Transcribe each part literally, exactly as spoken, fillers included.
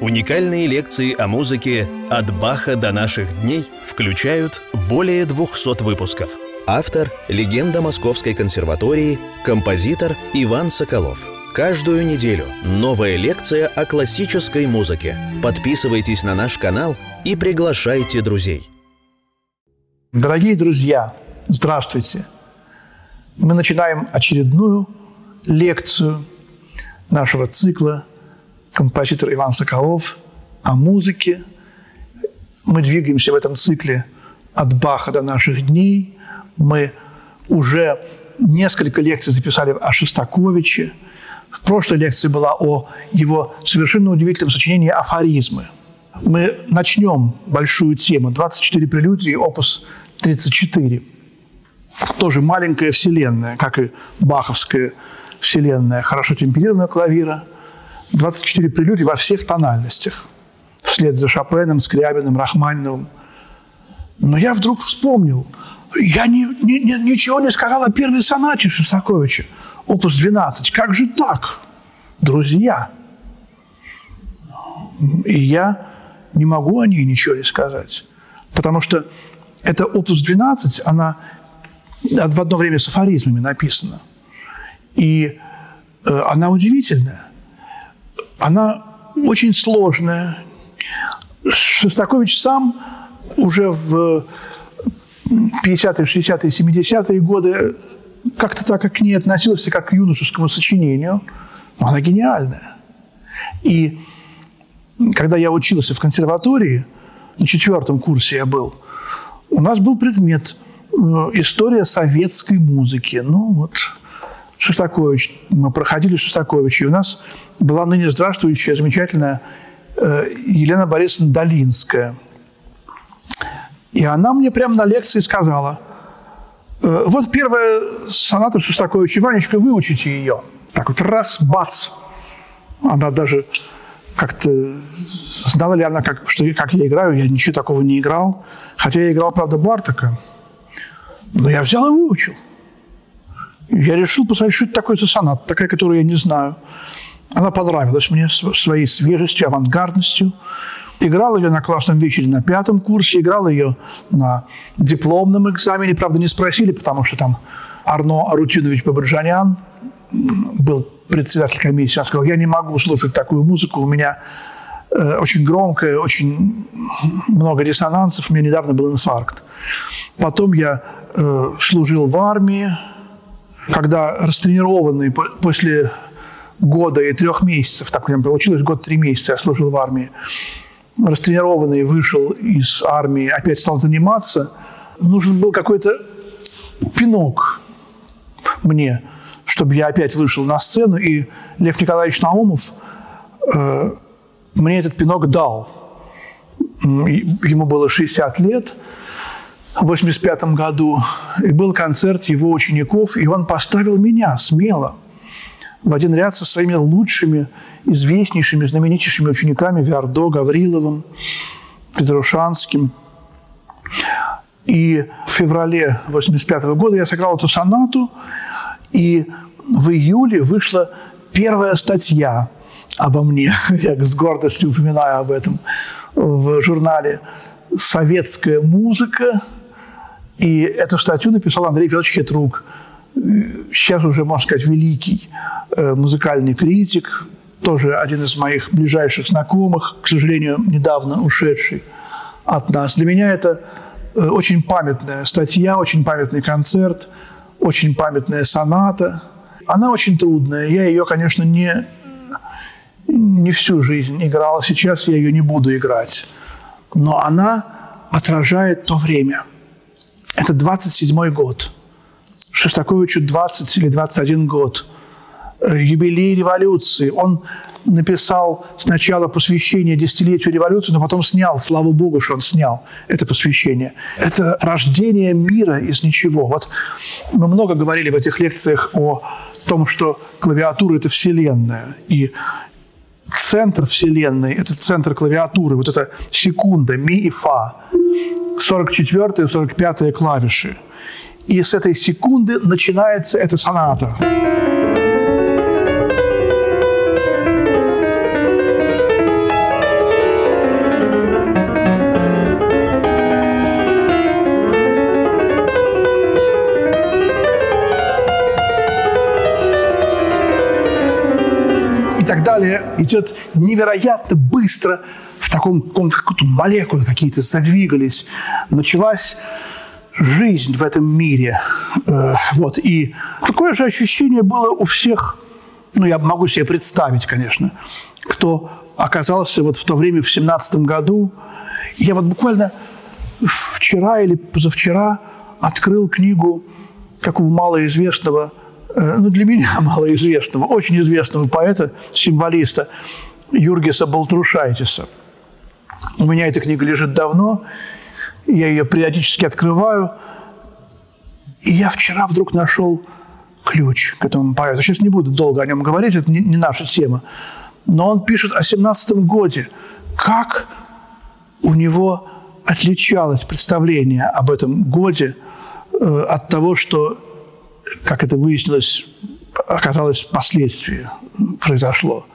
Уникальные лекции о музыке «От Баха до наших дней» включают более двухсот выпусков. Автор – легенда Московской консерватории, композитор Иван Соколов. Каждую неделю новая лекция о классической музыке. Подписывайтесь на наш канал и приглашайте друзей. Дорогие друзья, здравствуйте! Мы начинаем очередную лекцию нашего цикла «Композитор Иван Соколов» о музыке. Мы двигаемся в этом цикле от Баха до наших дней. Мы уже несколько лекций записали о Шостаковиче. В прошлой лекции была о его совершенно удивительном сочинении «Афоризмы». Мы начнем большую тему «двадцать четыре прелюдии», опус тридцать четыре. Тоже маленькая вселенная, как и баховская вселенная, хорошо темперированного клавира. двадцать четыре прелюдии во всех тональностях, вслед за Шопеном, Скрябиным, Рахманиновым. Но я вдруг вспомнил, я не, не, не, ничего не сказал о первой сонате Шостаковича, опус двенадцать. Как же так, друзья? И я не могу о ней ничего не сказать, потому что эта опус двенадцать, она в одно время с афоризмами написана. И она удивительная. Она очень сложная. Шостакович сам уже в пятидесятые, шестидесятые, семидесятые годы как-то так, как к ней относился, как к юношескому сочинению. Но она гениальная. И когда я учился в консерватории, на четвертом курсе я был, у нас был предмет «История советской музыки». Ну вот... Шостакович, мы проходили Шостаковича, и у нас была ныне здравствующая, замечательная Елена Борисовна Долинская. И она мне прямо на лекции сказала: вот первая соната Шостаковича, Ванечка, выучите ее. Так вот раз, бац! Она даже как-то... Знала ли она, как, что, как я играю? Я ничего такого не играл. Хотя я играл, правда, Бартака. Но я взял и выучил. Я решил посмотреть, что это такое за соната, такая, которую я не знаю. Она понравилась мне своей свежестью, авангардностью. Играл ее на классном вечере на пятом курсе, играл ее на дипломном экзамене. Правда, не спросили, потому что там Арно Арутюнович Бабаджанян был председатель комиссии. Он сказал: я не могу слушать такую музыку, у меня э, очень громкая, очень много диссонансов, у меня недавно был инфаркт. Потом я э, служил в армии. Когда растренированный после года и трех месяцев, так у меня получилось, год, три месяца я служил в армии, растренированный вышел из армии, опять стал заниматься, нужен был какой-то пинок мне, чтобы я опять вышел на сцену, и Лев Николаевич Наумов э, мне этот пинок дал. Ему было шестьдесят лет. В восемьдесят пятом году, и был концерт его учеников, и он поставил меня смело в один ряд со своими лучшими, известнейшими, знаменитейшими учениками Виардо, Гавриловым, Петрушанским. И в феврале восемьдесят пятого года я сыграл эту сонату, и в июле вышла первая статья обо мне, я с гордостью упоминаю об этом, в журнале «Советская музыка». И эту статью написал Андрей Федорович Хетрук, сейчас уже, можно сказать, великий музыкальный критик, тоже один из моих ближайших знакомых, к сожалению, недавно ушедший от нас. Для меня это очень памятная статья, очень памятный концерт, очень памятная соната. Она очень трудная. Я ее, конечно, не, не всю жизнь играл. Сейчас я ее не буду играть. Но она отражает то время. Это двадцать седьмой год. Шостаковичу двадцать или двадцать один год. Юбилей революции. Он написал сначала посвящение десятилетию революции, но потом снял. Слава богу, что он снял это посвящение. Это рождение мира из ничего. Вот мы много говорили в этих лекциях о том, что клавиатура – это вселенная. И центр вселенной – это центр клавиатуры. Вот эта секунда, ми и фа. сорок четвёртая и сорок пятая клавиши. И с этой секунды начинается эта соната. идет невероятно быстро, в таком, какую-то молекулы какие-то задвигались. Началась жизнь в этом мире. Вот. И такое же ощущение было у всех, ну, я могу себе представить, конечно, кто оказался вот в то время, в семнадцатом году. Я вот буквально вчера или позавчера открыл книгу такого малоизвестного, ну, для меня малоизвестного, очень известного поэта, символиста Юргиса Балтрушайтиса. У меня эта книга лежит давно, я ее периодически открываю, и я вчера вдруг нашел ключ к этому поэту. Сейчас не буду долго о нем говорить, это не наша тема, но он пишет о семнадцатом годе, как у него отличалось представление об этом годе э, от того, что, как это выяснилось, оказалось впоследствии произошло.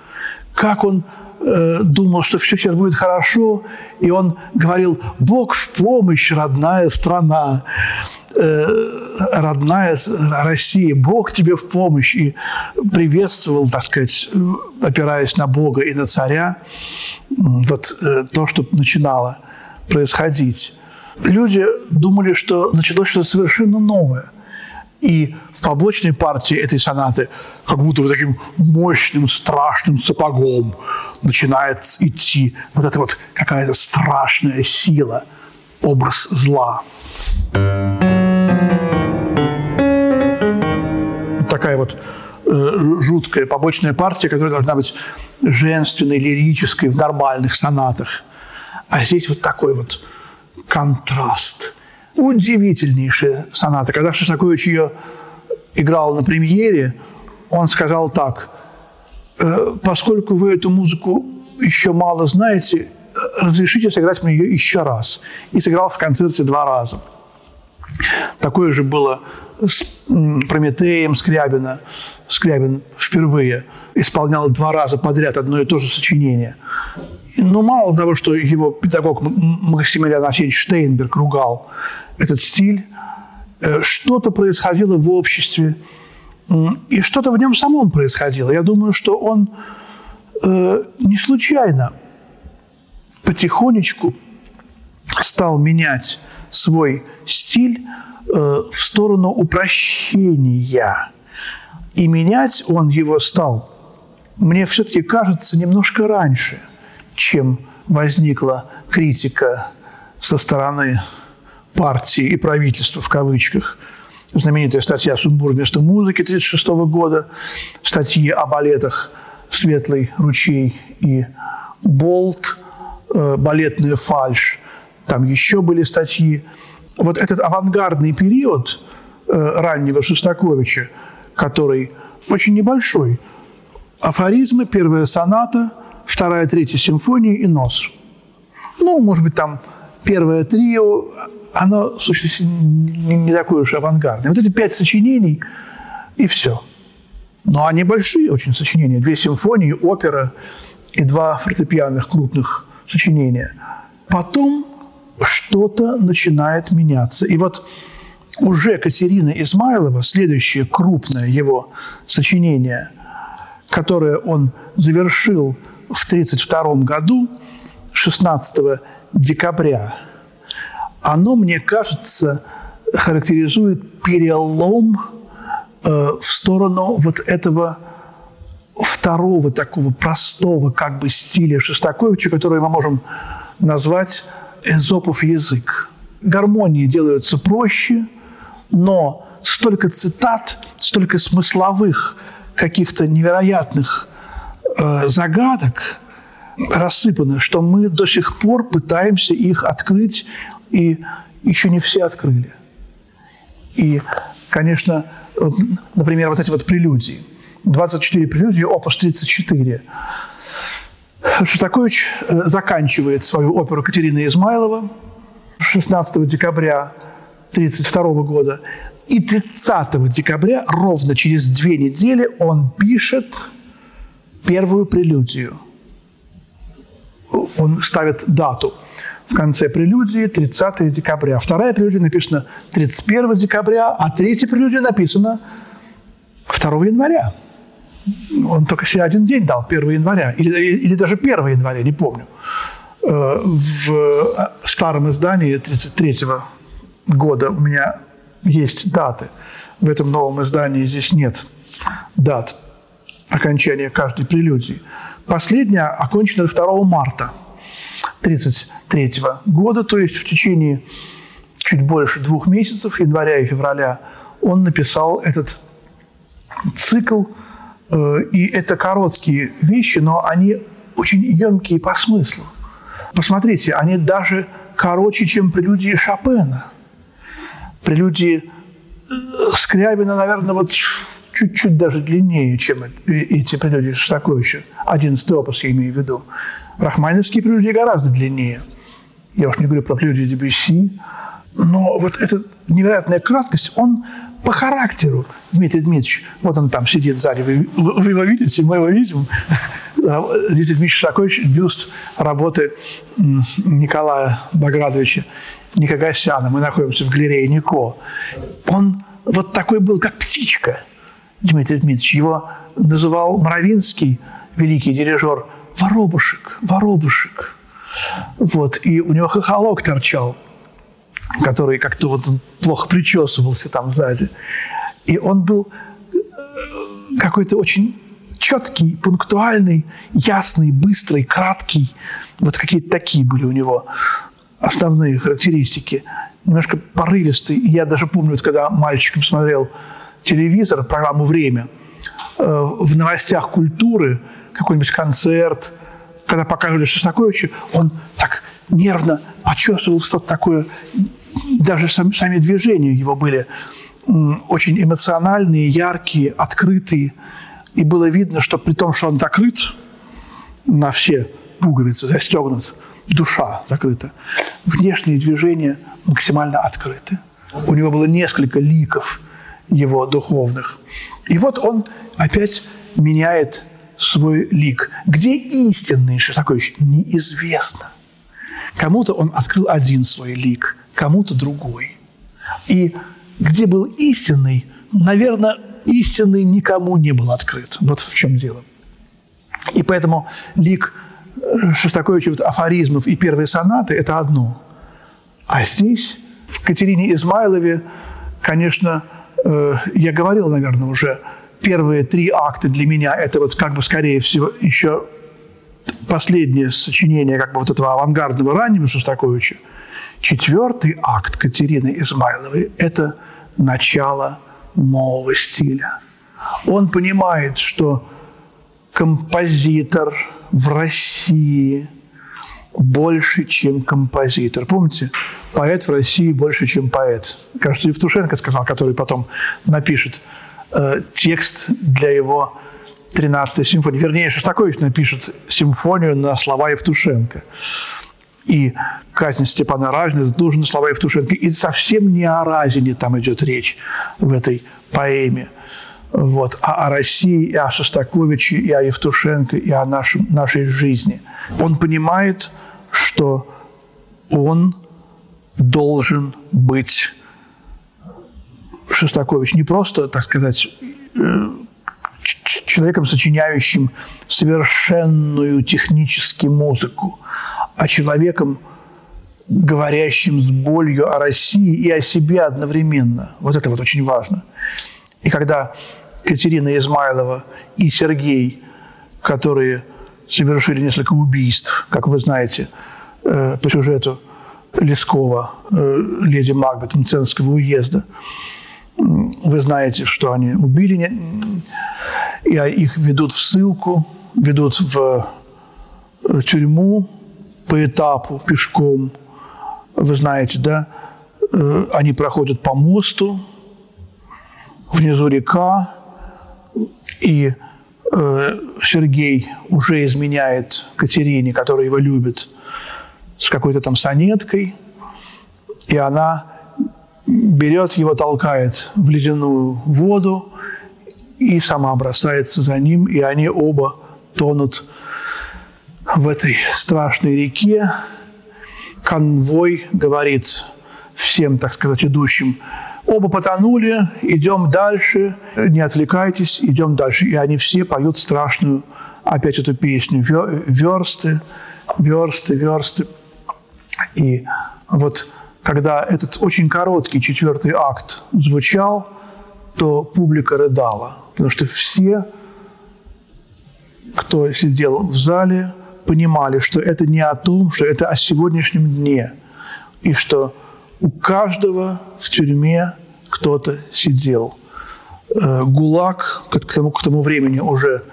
Как он э, думал, что все сейчас будет хорошо, и он говорил: «Бог в помощь, родная страна, э, родная Россия, Бог тебе в помощь», и приветствовал, так сказать, опираясь на Бога и на царя, вот э, то, что начинало происходить. Люди думали, что началось что-то совершенно новое. И в побочной партии этой сонаты как будто вот таким мощным, страшным сапогом начинает идти вот эта вот какая-то страшная сила, образ зла. Вот такая вот э, жуткая побочная партия, которая должна быть женственной, лирической в нормальных сонатах. А здесь вот такой вот контраст. Удивительнейшая соната. Когда Шостакович ее играл на премьере, он сказал так: «Поскольку вы эту музыку еще мало знаете, разрешите сыграть мне ее еще раз». И сыграл в концерте два раза. Такое же было с «Прометеем» Скрябина. Скрябин впервые исполнял два раза подряд одно и то же сочинение. Но мало того, что его педагог Максимилиан Леонидович Штейнберг ругал этот стиль, что-то происходило в обществе, и что-то в нем самом происходило. Я думаю, что он не случайно потихонечку стал менять свой стиль в сторону упрощения. И менять он его стал, мне все-таки кажется, немножко раньше, чем возникла критика со стороны партии и правительства, в кавычках. Знаменитая статья «Сумбур вместо музыки» тысяча девятьсот тридцать шестого года, статьи о балетах «Светлый ручей» и «Болт», «Балетная фальшь», там еще были статьи. Вот этот авангардный период раннего Шостаковича, который очень небольшой, афоризмы, первая соната, вторая, третья симфония и нос. Ну, может быть, там первое трио, оно, в сущности, не такое уж авангардное. Вот эти пять сочинений, и все. Но они большие очень сочинения. Две симфонии, опера и два фортепианных крупных сочинения. Потом что-то начинает меняться. И вот уже Катерина Измайлова, следующее крупное его сочинение, которое он завершил в тысяча девятьсот тридцать втором году, шестнадцатого декабря, оно, мне кажется, характеризует перелом э, в сторону вот этого второго такого простого как бы стиля Шостаковича, который мы можем назвать «эзопов язык». Гармонии делаются проще, но столько цитат, столько смысловых каких-то невероятных загадок рассыпаны, что мы до сих пор пытаемся их открыть, и еще не все открыли. И, конечно, вот, например, вот эти вот прелюдии. двадцать четыре прелюдии, опус тридцать четыре. Шостакович заканчивает свою оперу «Катерина Измайлова» шестнадцатого декабря тысяча девятьсот тридцать второго года. И тридцатого декабря, ровно через две недели, он пишет первую прелюдию. Он ставит дату в конце прелюдии, тридцатого декабря. Вторая прелюдия написана тридцать первого декабря, а третья прелюдия написана второго января. он только себе один день дал, первого января, или, или даже первого января, не помню, в старом издании тысяча девятьсот тридцать третьего года у меня есть даты. В этом новом издании здесь нет дат окончания каждой прелюдии. Последняя окончена второго марта тысяча девятьсот тридцать третьего года, то есть в течение чуть больше двух месяцев, января и февраля, он написал этот цикл. И это короткие вещи, но они очень емкие по смыслу. Посмотрите, они даже короче, чем прелюдии Шопена. Прелюдии Скрябина, наверное, вот чуть-чуть даже длиннее, чем эти прелюдии Шостаковича. одиннадцатый опус я имею в виду. Рахманинские прелюдии гораздо длиннее. Я уж не говорю про прелюдии Дебюси. Но вот эта невероятная краткость, он по характеру, Дмитрий Дмитриевич, вот он там сидит сзади, вы, вы его видите, мы его видим. Дмитрий Дмитриевич Шостакович, бюст работы Николая Баградовича Никогасяна. Мы находимся в галерее Нико. Он вот такой был, как птичка, Дмитрий Дмитриевич. Его называл Мравинский, великий дирижер, воробушек, воробушек. Вот, и у него хохолок торчал, который как-то вот плохо причесывался там сзади. И он был какой-то очень четкий, пунктуальный, ясный, быстрый, краткий. Вот какие-то такие были у него основные характеристики. Немножко порывистый. Я даже помню, вот, когда мальчиком смотрел телевизор, программу «Время», в новостях культуры какой-нибудь концерт, когда показывали Шостаковича, он так нервно почувствовал что-то такое. Даже сами, сами движения его были очень эмоциональные, яркие, открытые. И было видно, что при том, что он закрыт, на все пуговицы застегнут, душа закрыта, внешние движения максимально открыты. У него было несколько ликов его духовных. И вот он опять меняет свой лик. Где истинный Шостакович, неизвестно. Кому-то он открыл один свой лик, кому-то другой. И где был истинный, наверное, истинный никому не был открыт. Вот в чем дело. И поэтому лик Шостаковича, вот, афоризмов и первые сонаты – это одно. А здесь, в Катерине Измайлове, конечно, э, я говорил, наверное, уже, первые три акта для меня – это вот как бы, скорее всего, еще последнее сочинение как бы вот этого авангардного раннего Шостаковича. Четвертый акт Катерины Измайловой – это начало нового стиля. Он понимает, что композитор в России больше, чем композитор. Помните? Поэт в России больше, чем поэт. Кажется, Евтушенко сказал, который потом напишет э, текст для его тринадцатой симфонии. Вернее, Шостакович напишет симфонию на слова Евтушенко. И казнь Степана Разина тоже на слова Евтушенко. И совсем не о Разине там идет речь в этой поэме. Вот. А о России, и о Шостаковиче, и о Евтушенко, и о нашем, нашей жизни. Он понимает, что он должен быть, Шостакович, не просто, так сказать, человеком, сочиняющим совершенную технически музыку, а человеком, говорящим с болью о России и о себе одновременно. Вот это вот очень важно. И когда Катерина Измайлова и Сергей, которые совершили несколько убийств, как вы знаете, по сюжету Лескова, леди Макбет Мценского уезда, вы знаете, что они убили, и их ведут в ссылку, ведут в тюрьму по этапу, пешком. Вы знаете, да? Они проходят по мосту, внизу река, и Сергей уже изменяет Катерине, которая его любит, с какой-то там сонеткой, и она берет его, толкает в ледяную воду и сама бросается за ним, и они оба тонут в этой страшной реке. Конвой говорит всем, так сказать, идущим Оба потонули, идем дальше, не отвлекайтесь, идем дальше. И они все поют страшную опять эту песню. Версты, версты, версты. И вот когда этот очень короткий четвертый акт звучал, то публика рыдала. Потому что все, кто сидел в зале, понимали, что это не о том, что это о сегодняшнем дне. И что у каждого в тюрьме кто-то сидел. ГУЛАГ к тому, к тому времени уже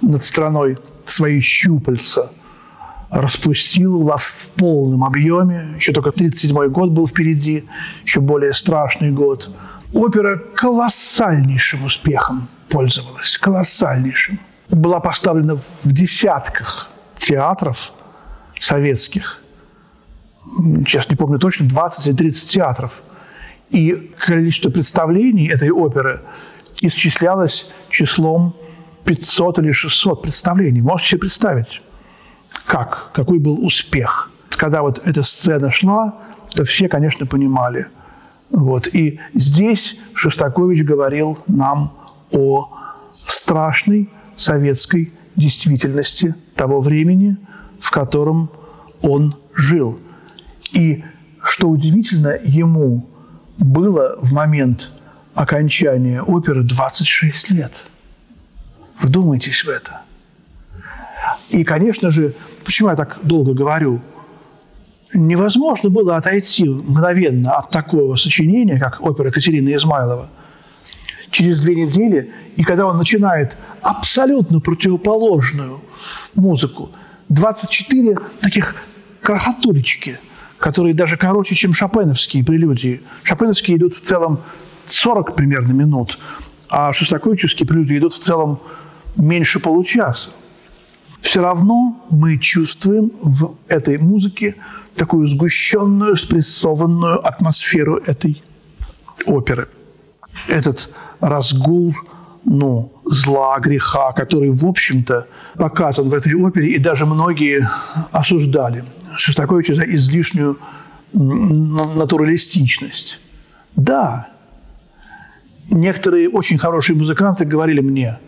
над страной свои щупальца распустил в полном объеме. Еще только тридцать седьмой год был впереди, еще более страшный год. Опера колоссальнейшим успехом пользовалась, колоссальнейшим. Была поставлена в десятках театров советских. Сейчас не помню точно, двадцать или тридцать театров. И количество представлений этой оперы исчислялось числом пятьсот или шестьсот представлений. Можете себе представить, как, какой был успех. Когда вот эта сцена шла, то все, конечно, понимали. Вот. И здесь Шостакович говорил нам о страшной советской действительности того времени, в котором он жил. И, что удивительно, ему было в момент окончания оперы двадцать шесть лет. Вдумайтесь в это. И, конечно же, почему я так долго говорю, невозможно было отойти мгновенно от такого сочинения, как опера Катерины Измайлова, через две недели, и когда он начинает абсолютно противоположную музыку, двадцать четыре таких крохотулечки, которые даже короче, чем шопеновские прелюдии. Шопеновские идут в целом сорок примерно минут, а шостаковичевские прелюдии идут в целом меньше получаса. Все равно мы чувствуем в этой музыке такую сгущенную, спрессованную атмосферу этой оперы. Этот разгул, ну, зла, греха, который, в общем-то, показан в этой опере, и даже многие осуждали Шостаковича за излишнюю натуралистичность. Да, некоторые очень хорошие музыканты говорили мне: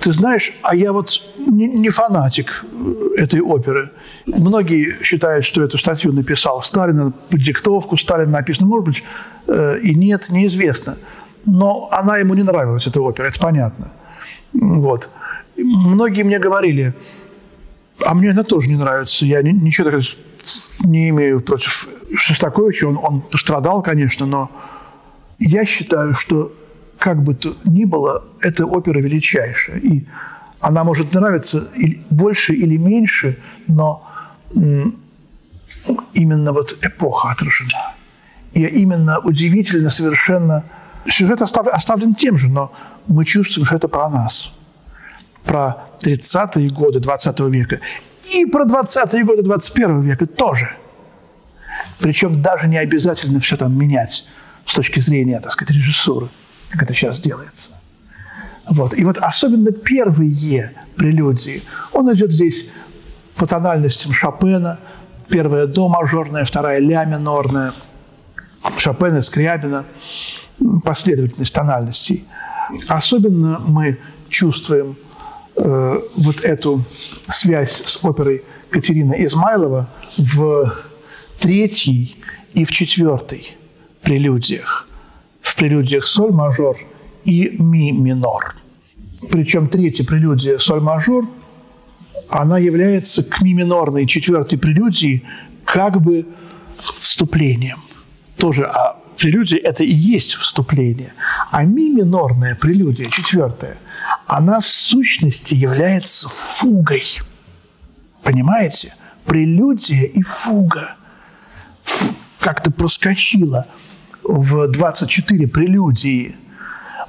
ты знаешь, а я вот не фанатик этой оперы. Многие считают, что эту статью написал Сталин, под диктовку Сталина написано, может быть, и нет, неизвестно. Но она ему не нравилась, эта опера, это понятно. Вот. Многие мне говорили: а мне она тоже не нравится, я ничего так не имею против Шостаковича, он, он пострадал, конечно, но я считаю, что как бы то ни было, эта опера величайшая. И она может нравиться больше или меньше, но именно вот эпоха отражена. И именно удивительно совершенно... Сюжет остав... оставлен тем же, но мы чувствуем, что это про нас. Про тридцатые годы двадцатого века. И про двадцатые годы двадцать первого века тоже. Причем даже не обязательно все там менять с точки зрения, так сказать, режиссуры, как это сейчас делается. Вот. И вот особенно первые прелюдии. Он идет здесь по тональностям Шопена. Первая до мажорная, вторая ля минорная. Шопена, Скрябина. Последовательность тональностей. Особенно мы чувствуем э, вот эту связь с оперой Катерины Измайлова в третьей и в четвертой прелюдиях. В прелюдиях соль-мажор и ми-минор. Причем третья прелюдия соль-мажор, она является к ми-минорной четвертой прелюдии как бы вступлением. Тоже о прелюдия – это и есть вступление. А ми-минорная прелюдия, четвертая, она в сущности является фугой. Понимаете? Прелюдия и фуга как-то проскочила в двадцать четыре прелюдии.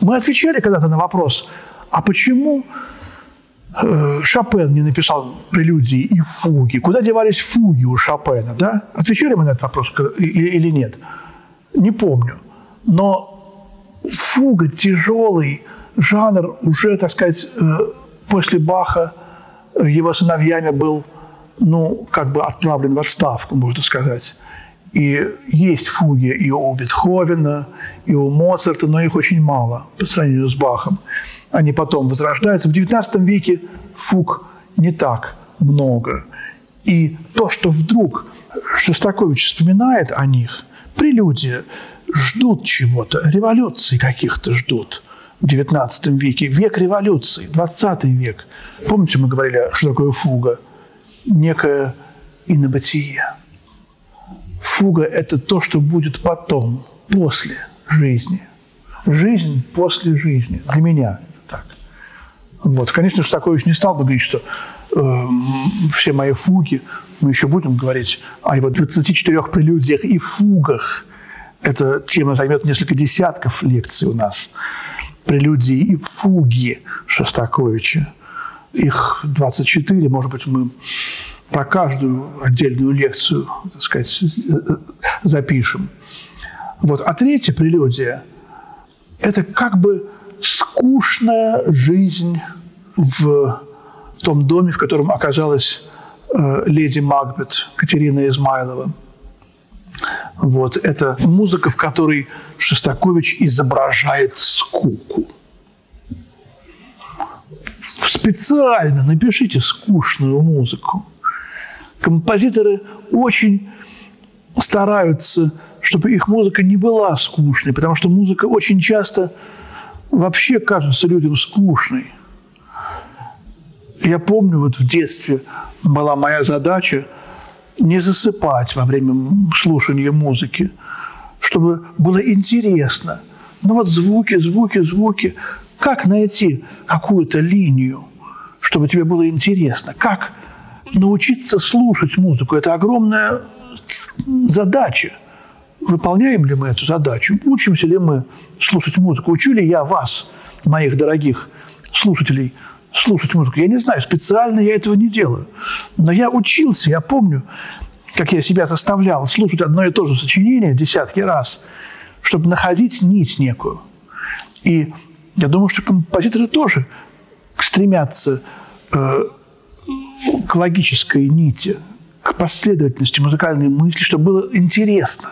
Мы отвечали когда-то на вопрос, а почему Шопен не написал прелюдии и фуги? Куда девались фуги у Шопена? Да? Отвечали мы на этот вопрос или нет? Не помню, но фуга, тяжелый жанр, уже, так сказать, после Баха его сыновьями был, ну, как бы отправлен в отставку, можно сказать. И есть фуги и у Бетховена, и у Моцарта, но их очень мало по сравнению с Бахом. Они потом возрождаются. В девятнадцатом веке фуг не так много. И то, что вдруг Шостакович вспоминает о них, прелюдия, ждут чего-то, революции каких-то ждут в девятнадцатом веке. Век революции, двадцатый век. Помните, мы говорили, что такое фуга? Некое инобытие. Фуга – это то, что будет потом, после жизни. Жизнь после жизни. Для меня это так. Вот. Конечно, Шостакович не стал бы говорить, что э, все мои фуги, мы еще будем говорить о его двадцати четырёх прелюдиях и фугах. Эта тема займет несколько десятков лекций у нас. Прелюдии и фуги Шостаковича. Их двадцать четыре, может быть, мы про каждую отдельную лекцию, так сказать, запишем. Вот. А третья прелюдия – это как бы скучная жизнь в том доме, в котором оказалась э, леди Макбет Катерина Измайлова. Вот. Это музыка, в которой Шостакович изображает скуку. Специально напишите скучную музыку. Композиторы очень стараются, чтобы их музыка не была скучной, потому что музыка очень часто вообще кажется людям скучной. Я помню, вот в детстве была моя задача не засыпать во время слушания музыки, чтобы было интересно. Ну вот звуки, звуки, звуки. Как найти какую-то линию, чтобы тебе было интересно? Как научиться слушать музыку – это огромная задача. Выполняем ли мы эту задачу? Учимся ли мы слушать музыку? Учу ли я вас, моих дорогих слушателей, слушать музыку? Я не знаю, специально я этого не делаю. Но я учился, я помню, как я себя заставлял слушать одно и то же сочинение десятки раз, чтобы находить нить некую. И я думаю, что композиторы тоже стремятся э, к логической нити, к последовательности музыкальной мысли, чтобы было интересно.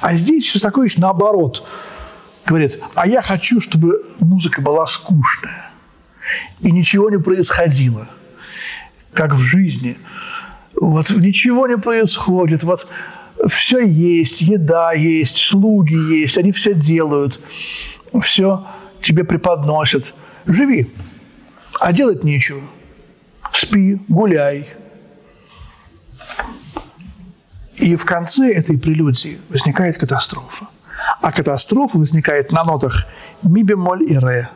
А здесь Шостакович наоборот говорит: а я хочу, чтобы музыка была скучная и ничего не происходило, как в жизни. Вот ничего не происходит, вот все есть, еда есть, слуги есть, они все делают, все тебе преподносят. Живи, а делать нечего. Спи, гуляй. И в конце этой прелюдии возникает катастрофа. А катастрофа возникает на нотах ми бемоль и ре.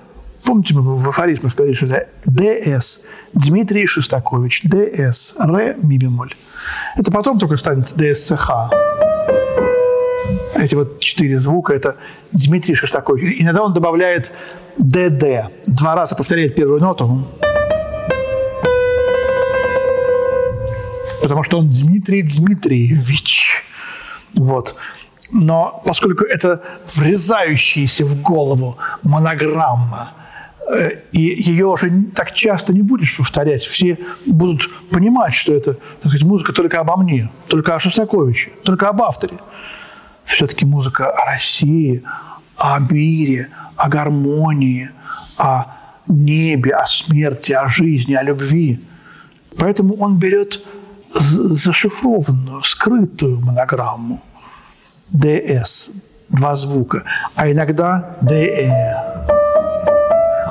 Помните, мы в афоризмах говорили, что это ДС. Дмитрий Шостакович. ДС. Ре, ми бемоль. Это потом только станет ДСЦХ. Эти вот четыре звука – это Дмитрий Шостакович. Иногда он добавляет ДД. Два раза повторяет первую ноту. Потому что он Дмитрий Дмитриевич. Вот. Но поскольку это врезающаяся в голову монограмма, и ее уже так часто не будешь повторять, все будут понимать, что это, так сказать, музыка только обо мне, только о Шостаковиче, только об авторе. Все-таки музыка о России, о мире, о гармонии, о небе, о смерти, о жизни, о любви. Поэтому он берет зашифрованную, скрытую монограмму ДС, два звука, а иногда ДЭ,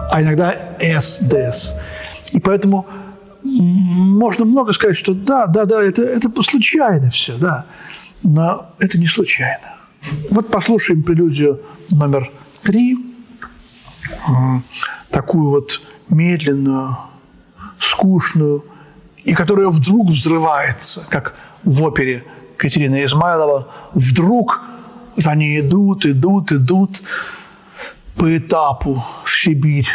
а иногда СДС. И поэтому можно много сказать, что да, да, да, это, это случайно все, да, но это не случайно. Вот послушаем прелюдию номер три, такую вот медленную, скучную, и которая вдруг взрывается, как в опере Катерина Измайлова. Вдруг они идут, идут, идут по этапу в Сибирь.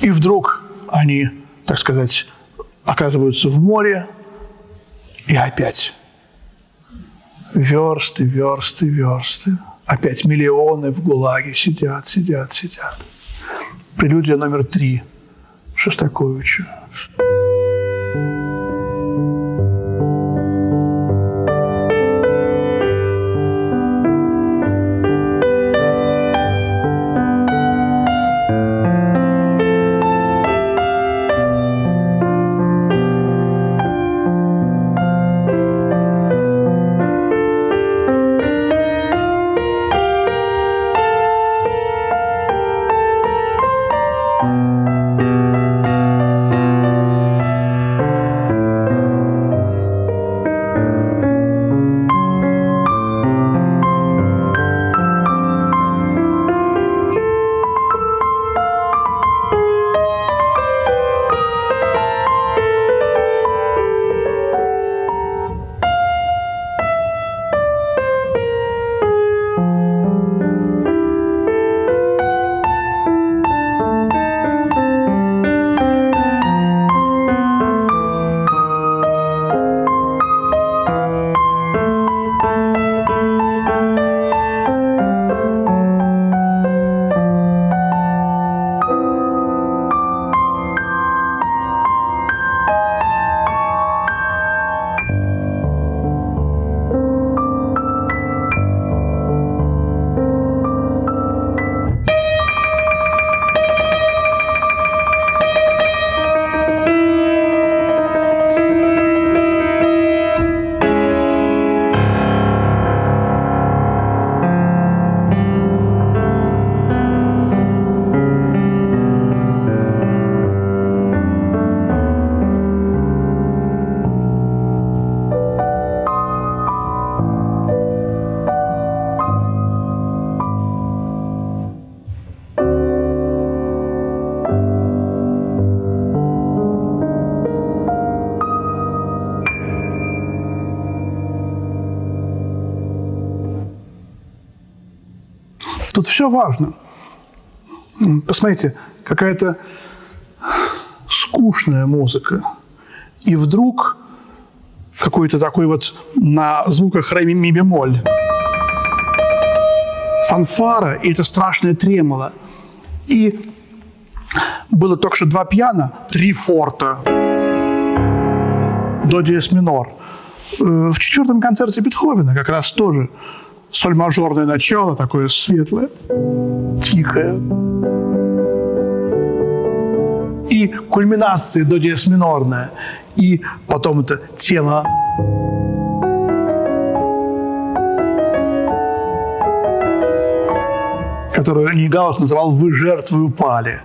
И вдруг они, так сказать, оказываются в море. И опять версты, версты, версты. Опять миллионы в ГУЛАГе сидят, сидят, сидят. Прелюдия номер три Шостаковича. Thank you. Тут все важно. Посмотрите, какая-то скучная музыка. И вдруг какой-то такой вот на звуках ре ми бемоль. Фанфара и это страшное тремоло. И было только что два пиано, три форта. До диез минор. В четвертом концерте Бетховена как раз тоже соль-мажорное начало, такое светлое, тихое. И кульминация до диез минорная. И потом эта тема. Которую Нигаус называл «Вы жертвой упали».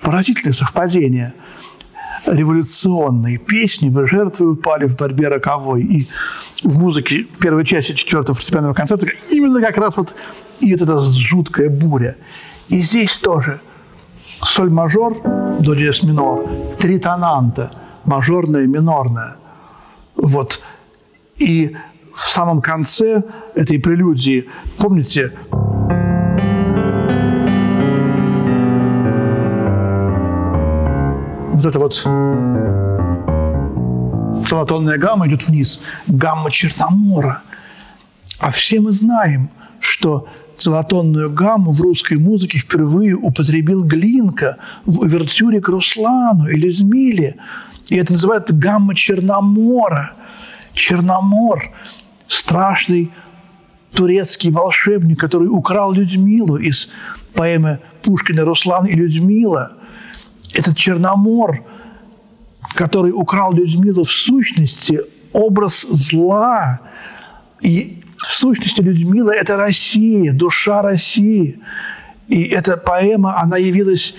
Поразительное совпадение. Революционные песни «Вы жертвой упали» в борьбе роковой. И в музыке первой части четвертого фортепианного концерта именно как раз вот и вот эта жуткая буря. И здесь тоже соль-мажор, до диез минор, три тонанта, мажорная, минорная. Вот. И в самом конце этой прелюдии, помните, вот эта вот солотонная гамма идет вниз, гамма Черномора. А все мы знаем, что солотонную гамму в русской музыке впервые употребил Глинка в увертюре к Руслану или Змиле. И это называется гамма Черномора. Черномор – страшный турецкий волшебник, который украл Людмилу из поэмы Пушкина «Руслан и Людмила». Этот Черномор, который украл Людмилу, в сущности образ зла. И в сущности Людмила – это Россия, душа России. И эта поэма, она явилась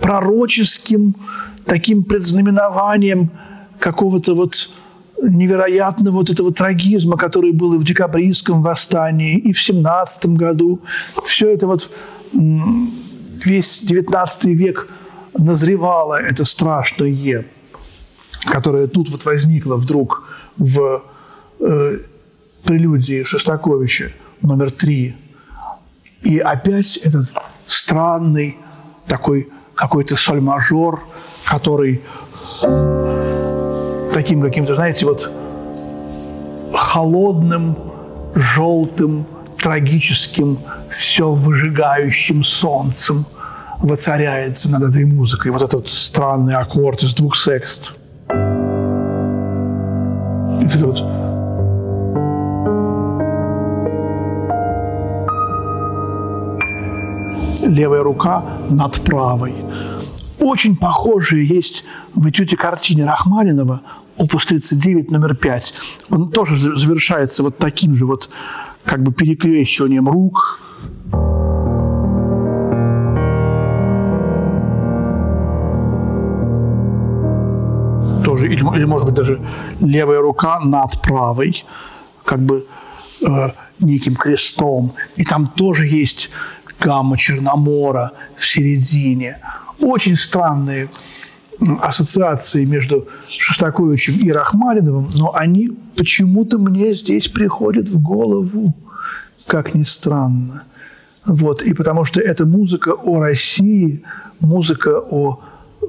пророческим таким предзнаменованием какого-то вот невероятного вот этого трагизма, который был и в декабристском восстании, и в семнадцатом году. Все это вот весь девятнадцатый век назревало это страшное, которое тут вот возникло вдруг в э, прелюдии Шостаковича номер три. И опять этот странный такой какой-то соль-мажор, который таким каким-то, знаете, вот холодным, желтым, трагическим, все выжигающим солнцем воцаряется над этой музыкой. Вот этот странный аккорд из двух секст. Это вот. Левая рука над правой. Очень похожие есть в этюде-картине Рахманинова опус тридцать девять, номер пять. Он тоже завершается вот таким же вот как бы перекрещиванием рук. Тоже, или, или, может быть, даже левая рука над правой, как бы э, неким крестом. И там тоже есть гамма Черномора в середине. Очень странные ассоциации между Шостаковичем и Рахманиновым, но они почему-то мне здесь приходят в голову, как ни странно. Вот. И потому что это музыка о России, музыка о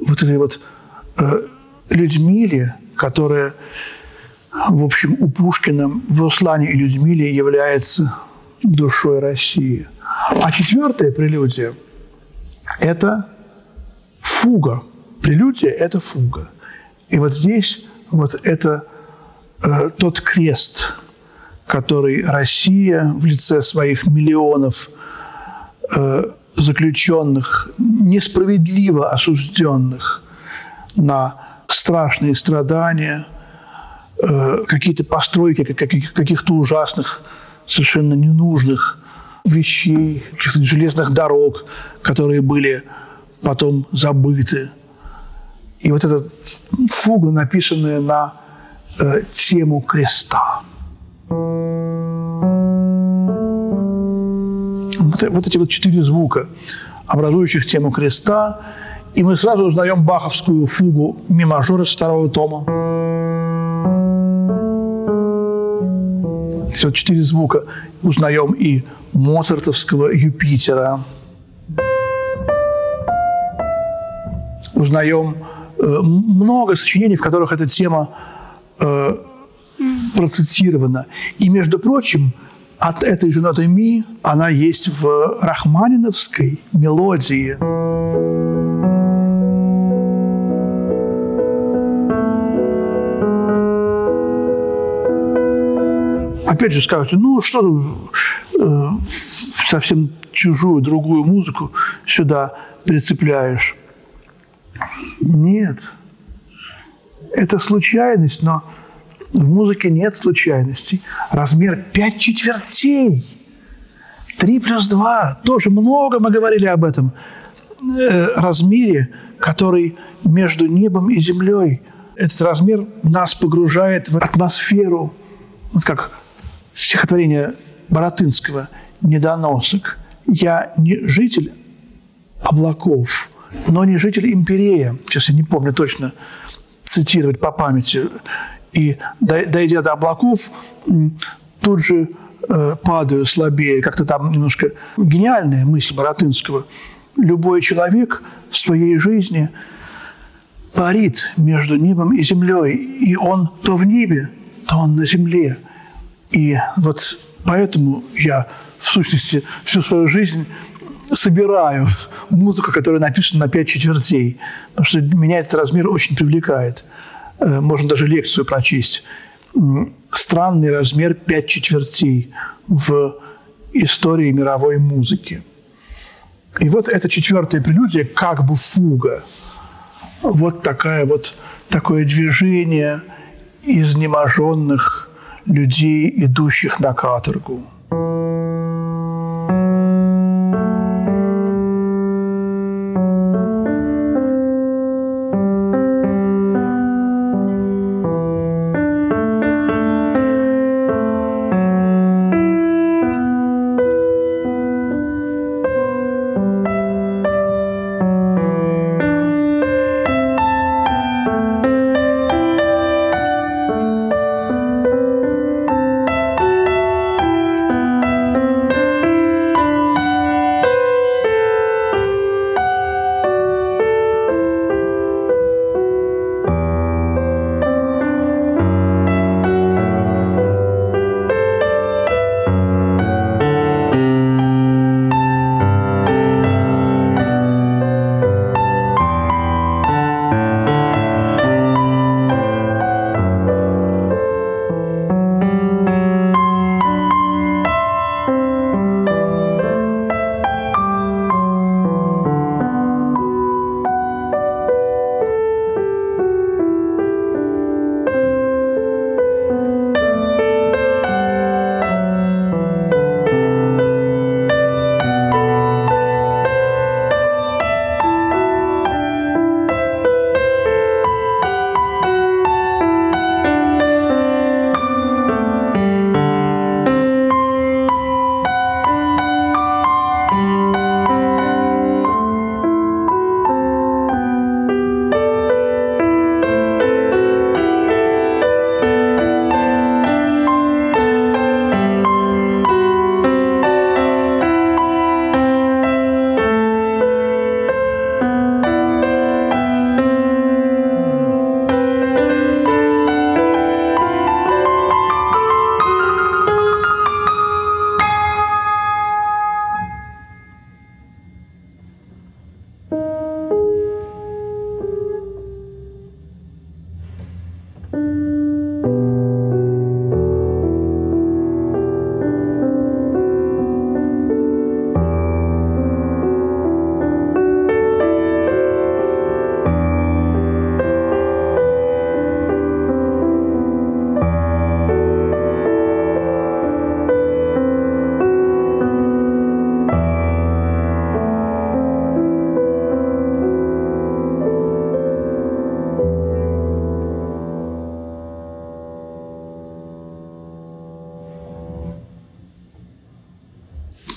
вот этой вот... Э, Людмиле, которая, в общем, у Пушкина в «Руслане и Людмиле» является душой России. А четвертая прелюдия – это фуга. Прелюдия – это фуга. И вот здесь вот это э, тот крест, который Россия в лице своих миллионов э, заключенных, несправедливо осужденных на страшные страдания, какие-то постройки каких-то ужасных, совершенно ненужных вещей, каких-то железных дорог, которые были потом забыты. И вот эта фуга, написанная на тему креста. Вот эти вот четыре звука, образующих тему креста. И мы сразу узнаем баховскую фугу ми-мажор из второго тома. Все четыре звука узнаем и моцартовского «Юпитера». Узнаем много сочинений, в которых эта тема процитирована. И, между прочим, от этой же ноты ми она есть в рахманиновской мелодии. Опять же скажете, ну что э, совсем чужую, другую музыку сюда прицепляешь. Нет. Это случайность, но в музыке нет случайностей. Размер пять четвертей. Три плюс два. Тоже много мы говорили об этом э, размере, который между небом и землей. Этот размер нас погружает в атмосферу, вот как стихотворение Баратынского «Недоносок». «Я не житель облаков, но не житель империи». Сейчас я не помню точно цитировать по памяти. И, дойдя до облаков, тут же э, падаю слабее. Как-то там немножко гениальная мысль Баратынского. «Любой человек в своей жизни парит между небом и землей, и он то в небе, то он на земле». И вот поэтому я, в сущности, всю свою жизнь собираю музыку, которая написана на пять четвертей, потому что меня этот размер очень привлекает. Можно даже лекцию прочесть. Странный размер пять четвертей в истории мировой музыки. И вот эта четвертая прелюдия как бы фуга. Вот такая вот, такое движение изнеможенных людей, идущих на каторгу.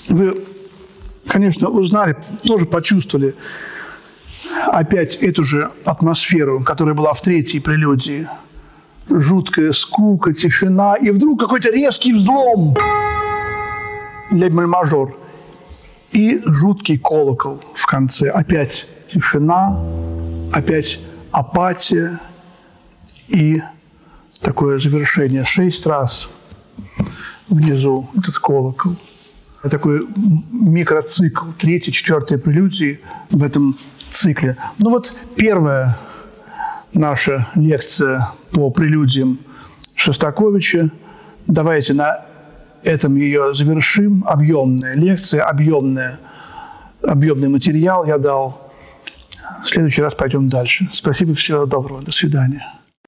Вы, конечно, узнали, тоже почувствовали опять эту же атмосферу, которая была в третьей прелюдии. Жуткая скука, тишина, и вдруг какой-то резкий взлом. ле-моль-мажор и жуткий колокол в конце. Опять тишина, опять апатия и такое завершение. Шесть раз внизу этот колокол. Такой микроцикл, третий, четвертый прелюдии в этом цикле. Ну вот первая наша лекция по прелюдиям Шостаковича. Давайте на этом ее завершим. Объемная лекция, объемная, объемный материал я дал. В следующий раз пойдем дальше. Спасибо, всего доброго. До свидания.